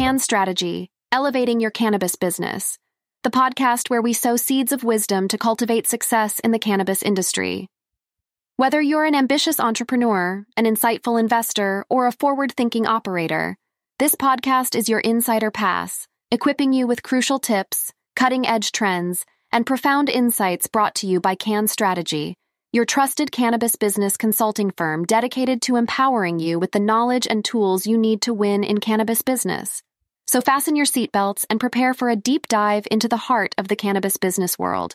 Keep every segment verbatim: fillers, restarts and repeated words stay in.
Cann Strategy, Elevating Your Cannabis Business, the podcast where we sow seeds of wisdom to cultivate success in the cannabis industry. Whether you're an ambitious entrepreneur, an insightful investor, or a forward-thinking operator, this podcast is your insider pass, equipping you with crucial tips, cutting-edge trends, and profound insights brought to you by Cann Strategy, your trusted cannabis business consulting firm dedicated to empowering you with the knowledge and tools you need to win in cannabis business. So fasten your seatbelts and prepare for a deep dive into the heart of the cannabis business world.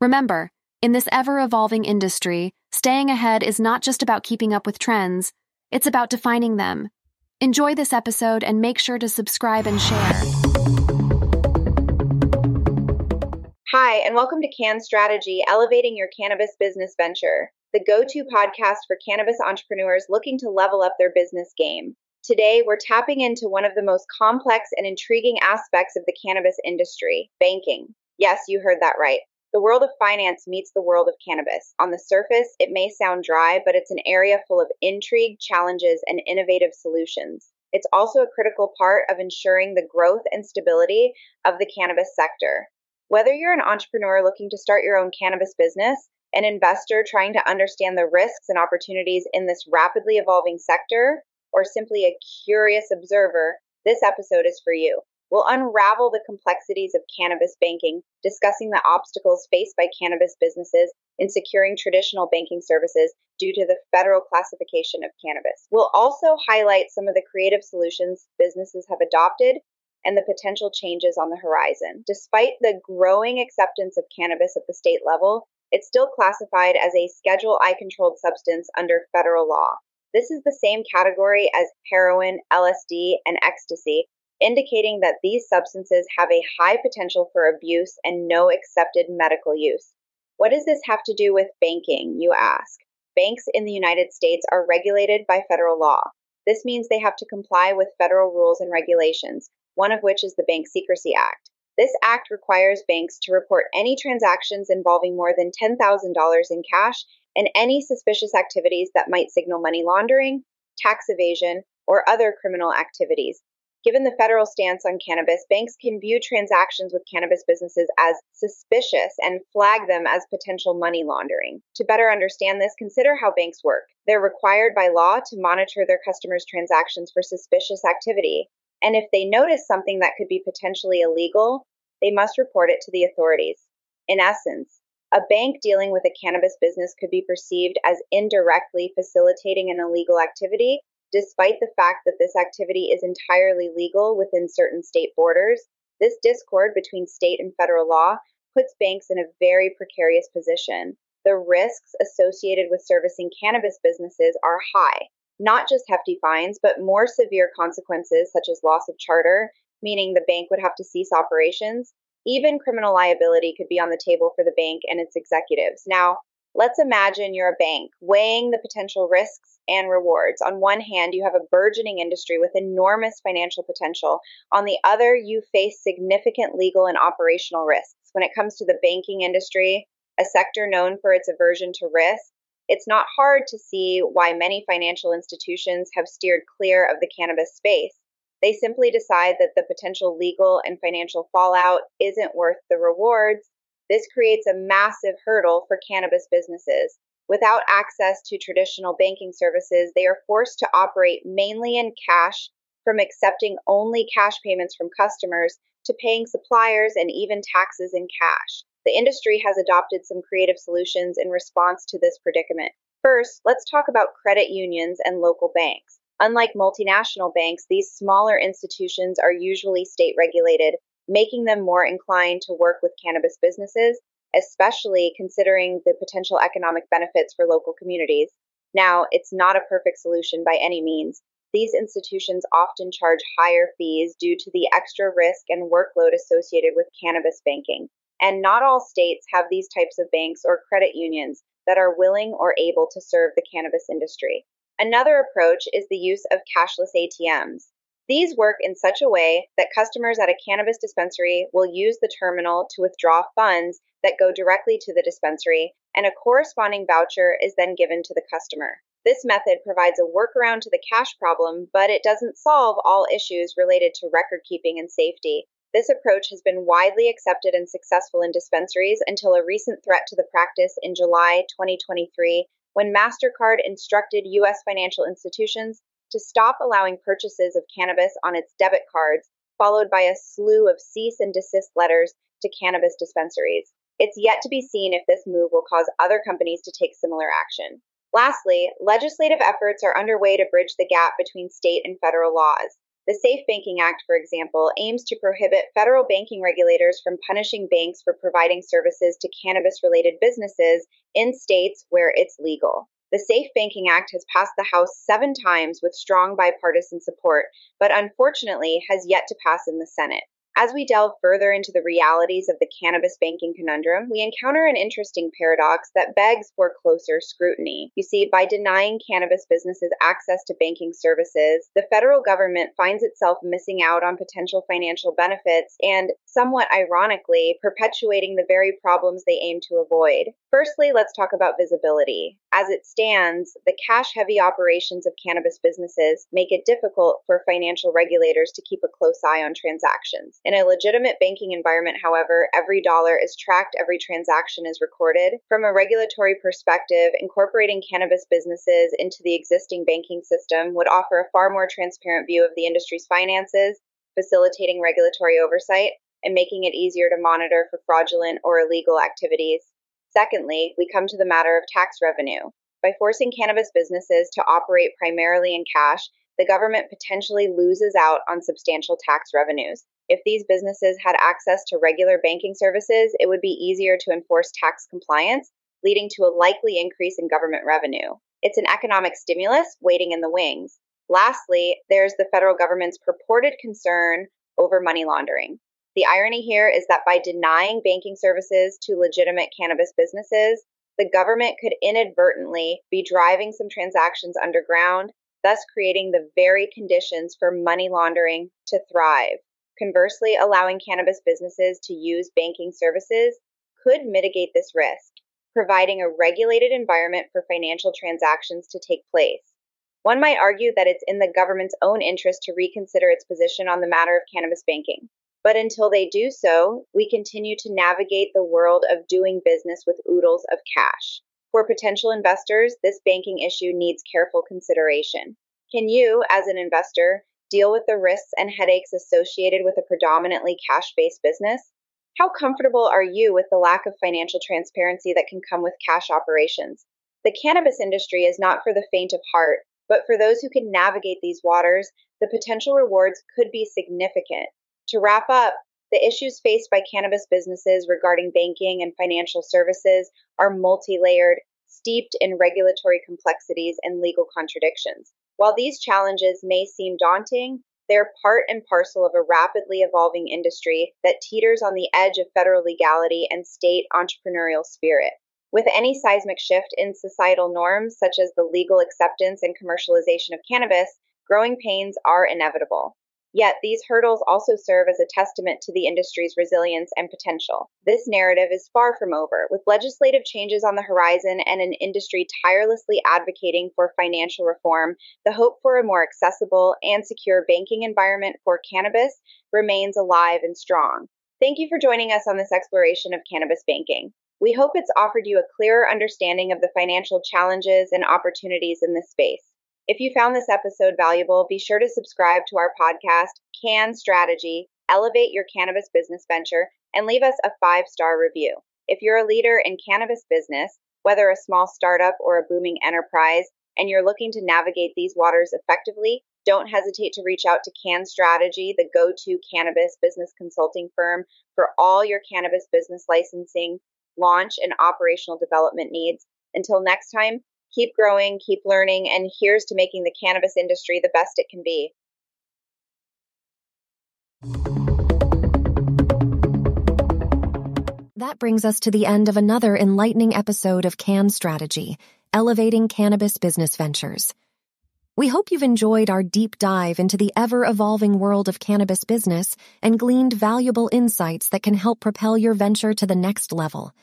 Remember, in this ever-evolving industry, staying ahead is not just about keeping up with trends, it's about defining them. Enjoy this episode and make sure to subscribe and share. Hi, and welcome to Cann Strategy, Elevating Your Cannabis Business Venture, the go-to podcast for cannabis entrepreneurs looking to level up their business game. Today, we're tapping into one of the most complex and intriguing aspects of the cannabis industry, banking. Yes, you heard that right. The world of finance meets the world of cannabis. On the surface, it may sound dry, but it's an area full of intrigue, challenges, and innovative solutions. It's also a critical part of ensuring the growth and stability of the cannabis sector. Whether you're an entrepreneur looking to start your own cannabis business, an investor trying to understand the risks and opportunities in this rapidly evolving sector, or simply a curious observer, this episode is for you. We'll unravel the complexities of cannabis banking, discussing the obstacles faced by cannabis businesses in securing traditional banking services due to the federal classification of cannabis. We'll also highlight some of the creative solutions businesses have adopted and the potential changes on the horizon. Despite the growing acceptance of cannabis at the state level, it's still classified as a Schedule I controlled substance under federal law. This is the same category as heroin, L S D, and ecstasy, indicating that these substances have a high potential for abuse and no accepted medical use. What does this have to do with banking, you ask? Banks in the United States are regulated by federal law. This means they have to comply with federal rules and regulations, one of which is the Bank Secrecy Act. This act requires banks to report any transactions involving more than ten thousand dollars in cash and any suspicious activities that might signal money laundering, tax evasion, or other criminal activities. Given the federal stance on cannabis, banks can view transactions with cannabis businesses as suspicious and flag them as potential money laundering. To better understand this, consider how banks work. They're required by law to monitor their customers' transactions for suspicious activity. And if they notice something that could be potentially illegal, they must report it to the authorities. In essence, a bank dealing with a cannabis business could be perceived as indirectly facilitating an illegal activity, despite the fact that this activity is entirely legal within certain state borders. This discord between state and federal law puts banks in a very precarious position. The risks associated with servicing cannabis businesses are high. Not just hefty fines, but more severe consequences such as loss of charter, meaning the bank would have to cease operations. Even criminal liability could be on the table for the bank and its executives. Now, let's imagine you're a bank weighing the potential risks and rewards. On one hand, you have a burgeoning industry with enormous financial potential. On the other, you face significant legal and operational risks. When it comes to the banking industry, a sector known for its aversion to risk, it's not hard to see why many financial institutions have steered clear of the cannabis space. They simply decide that the potential legal and financial fallout isn't worth the rewards. This creates a massive hurdle for cannabis businesses. Without access to traditional banking services, they are forced to operate mainly in cash, from accepting only cash payments from customers to paying suppliers and even taxes in cash. The industry has adopted some creative solutions in response to this predicament. First, let's talk about credit unions and local banks. Unlike multinational banks, these smaller institutions are usually state-regulated, making them more inclined to work with cannabis businesses, especially considering the potential economic benefits for local communities. Now, it's not a perfect solution by any means. These institutions often charge higher fees due to the extra risk and workload associated with cannabis banking. And not all states have these types of banks or credit unions that are willing or able to serve the cannabis industry. Another approach is the use of cashless A T Ms. These work in such a way that customers at a cannabis dispensary will use the terminal to withdraw funds that go directly to the dispensary, and a corresponding voucher is then given to the customer. This method provides a workaround to the cash problem, but it doesn't solve all issues related to record keeping and safety. This approach has been widely accepted and successful in dispensaries until a recent threat to the practice in July twenty twenty-three, when MasterCard instructed U S financial institutions to stop allowing purchases of cannabis on its debit cards, followed by a slew of cease and desist letters to cannabis dispensaries. It's yet to be seen if this move will cause other companies to take similar action. Lastly, legislative efforts are underway to bridge the gap between state and federal laws. The Safe Banking Act, for example, aims to prohibit federal banking regulators from punishing banks for providing services to cannabis-related businesses in states where it's legal. The Safe Banking Act has passed the House seven times with strong bipartisan support, but unfortunately has yet to pass in the Senate. As we delve further into the realities of the cannabis banking conundrum, we encounter an interesting paradox that begs for closer scrutiny. You see, by denying cannabis businesses access to banking services, the federal government finds itself missing out on potential financial benefits and, somewhat ironically, perpetuating the very problems they aim to avoid. Firstly, let's talk about visibility. As it stands, the cash-heavy operations of cannabis businesses make it difficult for financial regulators to keep a close eye on transactions. In a legitimate banking environment, however, every dollar is tracked, every transaction is recorded. From a regulatory perspective, incorporating cannabis businesses into the existing banking system would offer a far more transparent view of the industry's finances, facilitating regulatory oversight, and making it easier to monitor for fraudulent or illegal activities. Secondly, we come to the matter of tax revenue. By forcing cannabis businesses to operate primarily in cash, the government potentially loses out on substantial tax revenues. If these businesses had access to regular banking services, it would be easier to enforce tax compliance, leading to a likely increase in government revenue. It's an economic stimulus waiting in the wings. Lastly, there's the federal government's purported concern over money laundering. The irony here is that by denying banking services to legitimate cannabis businesses, the government could inadvertently be driving some transactions underground, thus creating the very conditions for money laundering to thrive. Conversely, allowing cannabis businesses to use banking services could mitigate this risk, providing a regulated environment for financial transactions to take place. One might argue that it's in the government's own interest to reconsider its position on the matter of cannabis banking. But until they do so, we continue to navigate the world of doing business with oodles of cash. For potential investors, this banking issue needs careful consideration. Can you, as an investor, deal with the risks and headaches associated with a predominantly cash-based business? How comfortable are you with the lack of financial transparency that can come with cash operations? The cannabis industry is not for the faint of heart, but for those who can navigate these waters, the potential rewards could be significant. To wrap up, the issues faced by cannabis businesses regarding banking and financial services are multi-layered, steeped in regulatory complexities and legal contradictions. While these challenges may seem daunting, they're part and parcel of a rapidly evolving industry that teeters on the edge of federal legality and state entrepreneurial spirit. With any seismic shift in societal norms, such as the legal acceptance and commercialization of cannabis, growing pains are inevitable. Yet these hurdles also serve as a testament to the industry's resilience and potential. This narrative is far from over, with legislative changes on the horizon and an industry tirelessly advocating for financial reform. The hope for a more accessible and secure banking environment for cannabis remains alive and strong. Thank you for joining us on this exploration of cannabis banking. We hope it's offered you a clearer understanding of the financial challenges and opportunities in this space. If you found this episode valuable, be sure to subscribe to our podcast, Cann Strategy, Elevate Your Cannabis Business Venture, and leave us a five-star review. If you're a leader in cannabis business, whether a small startup or a booming enterprise, and you're looking to navigate these waters effectively, don't hesitate to reach out to Cann Strategy, the go-to cannabis business consulting firm for all your cannabis business licensing, launch, and operational development needs. Until next time, keep growing, keep learning, and here's to making the cannabis industry the best it can be. That brings us to the end of another enlightening episode of Cann Strategy, Elevating Cannabis Business Ventures. We hope you've enjoyed our deep dive into the ever-evolving world of cannabis business and gleaned valuable insights that can help propel your venture to the next level.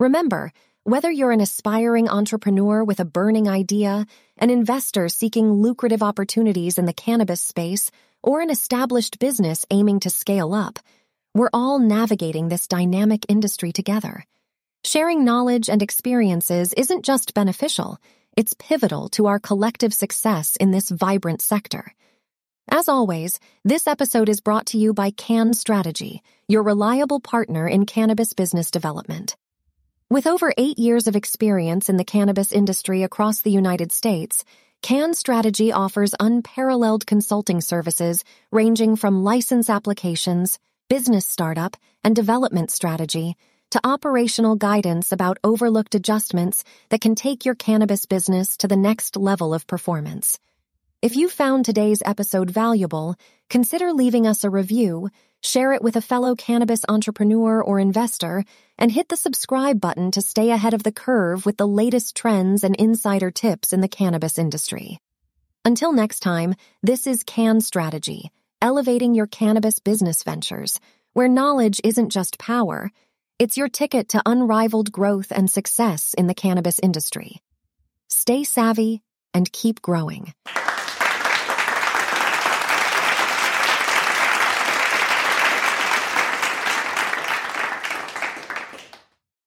Remember, Whether you're an aspiring entrepreneur with a burning idea, an investor seeking lucrative opportunities in the cannabis space, or an established business aiming to scale up, we're all navigating this dynamic industry together. Sharing knowledge and experiences isn't just beneficial, it's pivotal to our collective success in this vibrant sector. As always, this episode is brought to you by Cann Strategy, your reliable partner in cannabis business development. With over eight years of experience in the cannabis industry across the United States, Cann Strategy offers unparalleled consulting services ranging from license applications, business startup, and development strategy to operational guidance about overlooked adjustments that can take your cannabis business to the next level of performance. If you found today's episode valuable, consider leaving us a review, share it with a fellow cannabis entrepreneur or investor, and hit the subscribe button to stay ahead of the curve with the latest trends and insider tips in the cannabis industry. Until next time, this is Cann Strategy, elevating your cannabis business ventures, where knowledge isn't just power, it's your ticket to unrivaled growth and success in the cannabis industry. Stay savvy and keep growing.